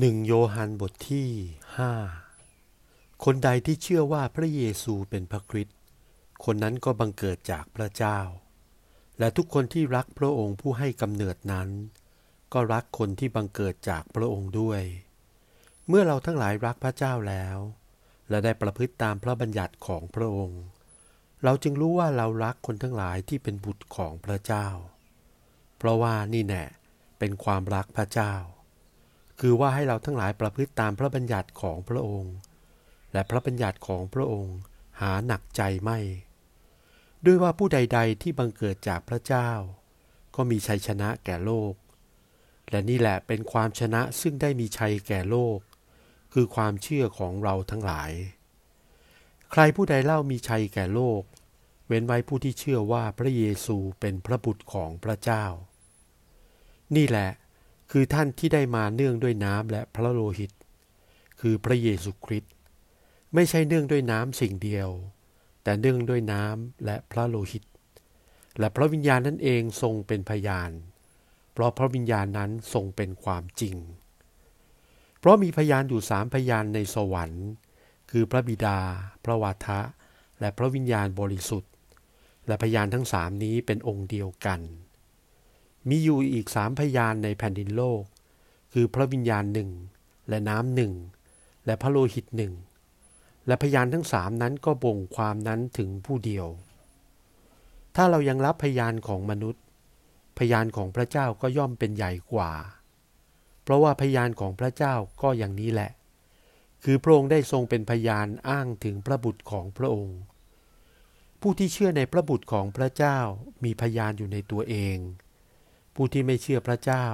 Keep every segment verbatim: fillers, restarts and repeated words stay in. หนึ่งโยฮันบทที่ห้าคนใดที่เชื่อว่าพระเยซูเป็นพระคริสต์คนนั้นก็บังเกิดจากพระเจ้าและทุกคนที่รักพระองค์ผู้ให้กำเนิดนั้นก็รักคนที่บังเกิดจากพระองค์ด้วยเมื่อเราทั้งหลายรักพระเจ้าแล้วและได้ประพฤติตามพระบัญญัติของพระองค์เราจึงรู้ว่าเรารักคนทั้งหลายที่เป็นบุตรของพระเจ้าเพราะว่านี่แน่เป็นความรักพระเจ้าคือว่าให้เราทั้งหลายประพฤติตามพระบัญญัติของพระองค์และพระบัญญัติของพระองค์หาหนักใจไม่ด้วยว่าผู้ใดๆที่บังเกิดจากพระเจ้าก็มีชัยชนะแก่โลกและนี่แหละเป็นความชนะซึ่งได้มีชัยแก่โลกคือความเชื่อของเราทั้งหลายใครผู้ใดเล่ามีชัยแก่โลกเว้นไว้ผู้ที่เชื่อว่าพระเยซูเป็นพระบุตรของพระเจ้านี่แหละคือท่านที่ได้มาเนื่องด้วยน้ำและพระโลหิตคือพระเยซูคริสต์ไม่ใช่เนื่องด้วยน้ำสิ่งเดียวแต่เนื่องด้วยน้ำและพระโลหิตและพระวิญญาณนั่นเองทรงเป็นพยานเพราะพระวิญญาณนั้นทรงเป็นความจริงเพราะมีพยานอยู่สามพยานในสวรรค์คือพระบิดาพระวาทะและพระวิญญาณบริสุทธิ์และพยานทั้งสามนี้เป็นองค์เดียวกันมีอยู่อีกสามพยานในแผ่นดินโลกคือพระวิญญาณหนึ่งและน้ำหนึ่งและพระโลหิตหนึ่งและพยานทั้งสามนั้นก็บ่งความนั้นถึงผู้เดียวถ้าเรายังรับพยานของมนุษย์พยานของพระเจ้าก็ย่อมเป็นใหญ่กว่าเพราะว่าพยานของพระเจ้าก็อย่างนี้แหละคือพระองค์ได้ทรงเป็นพยานอ้างถึงพระบุตรของพระองค์ผู้ที่เชื่อในพระบุตรของพระเจ้ามีพยานอยู่ในตัวเองผู้ที่ไม่เชื่อพระเจ้า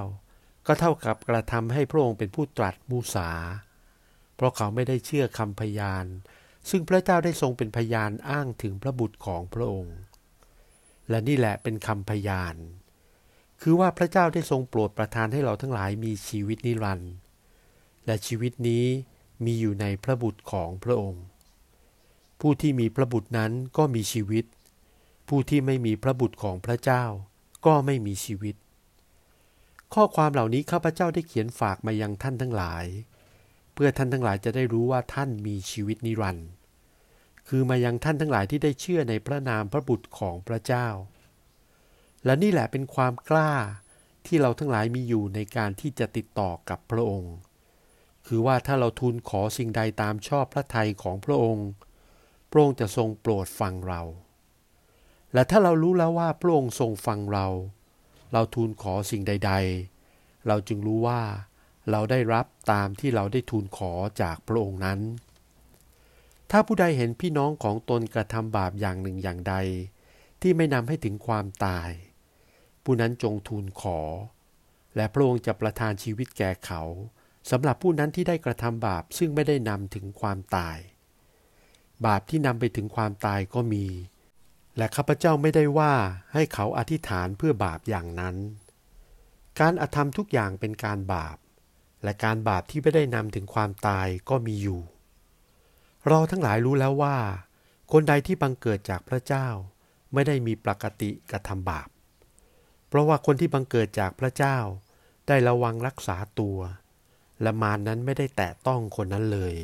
ก็เท่ากับกระทำให้พระองค์เป็นผู้ตรัสมุสาเพราะเขาไม่ได้เชื่อคำพยานซึ่งพระเจ้าได้ทรงเป็นพยานอ้างถึงพระบุตรของพระองค์และนี่แหละเป็นคำพยานคือว่าพระเจ้าได้ทรงโปรดประทานให้เราทั้งหลายมีชีวิตนิรันดร์และชีวิตนี้มีอยู่ในพระบุตรของพระองค์ผู้ที่มีพระบุตรนั้นก็มีชีวิตผู้ที่ไม่มีพระบุตรของพระเจ้าก็ไม่มีชีวิตข้อความเหล่านี้ข้าพเจ้าได้เขียนฝากมายังท่านทั้งหลายเพื่อท่านทั้งหลายจะได้รู้ว่าท่านมีชีวิตนิรันดร์คือมายังท่านทั้งหลายที่ได้เชื่อในพระนามพระบุตรของพระเจ้าและนี่แหละเป็นความกล้าที่เราทั้งหลายมีอยู่ในการที่จะติดต่อกับพระองค์คือว่าถ้าเราทูลขอสิ่งใดตามชอบพระทัยของพระองค์พระองค์จะทรงโปรดฟังเราและถ้าเรารู้แล้วว่าพระองค์ทรงฟังเราเราทูลขอสิ่งใดๆเราจึงรู้ว่าเราได้รับตามที่เราได้ทูลขอจากพระองค์นั้นถ้าผู้ใดเห็นพี่น้องของตนกระทำบาปอย่างหนึ่งอย่างใดที่ไม่นำให้ถึงความตายผู้นั้นจงทูลขอและพระองค์จะประทานชีวิตแก่เขาสำหรับผู้นั้นที่ได้กระทำบาปซึ่งไม่ได้นำถึงความตายบาปที่นำไปถึงความตายก็มีและข้าพเจ้าไม่ได้ว่าให้เขาอธิษฐานเพื่อบาปอย่างนั้นการอธรรมทุกอย่างเป็นการบาปและการบาปที่ไม่ได้นำถึงความตายก็มีอยู่เราทั้งหลายรู้แล้วว่าคนใดที่บังเกิดจากพระเจ้าไม่ได้มีปกติกระทำบาปเพราะว่าคนที่บังเกิดจากพระเจ้าได้ระวังรักษาตัวและมารนั้นไม่ได้แตะต้องคนนั้นเลย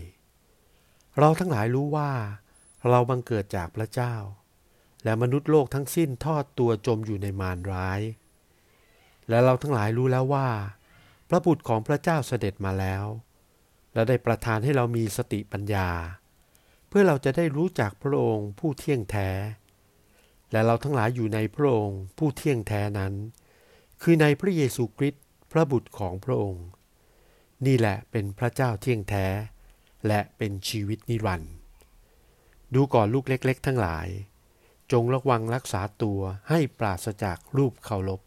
เราทั้งหลายรู้ว่าเราบังเกิดจากพระเจ้าและมนุษย์โลกทั้งสิ้นทอดตัวจมอยู่ในมารร้ายและเราทั้งหลายรู้แล้วว่าพระบุตรของพระเจ้าเสด็จมาแล้วและได้ประทานให้เรามีสติปัญญาเพื่อเราจะได้รู้จักพระองค์ผู้เที่ยงแท้และเราทั้งหลายอยู่ในพระองค์ผู้เที่ยงแท้นั้นคือในพระเยซูคริสต์พระบุตรของพระองค์นี่แหละเป็นพระเจ้าเที่ยงแท้และเป็นชีวิตนิรันดร์ดูก่อนลูกเล็กๆทั้งหลายจงระวังรักษาตัวให้ปราศจากรูปเคารพ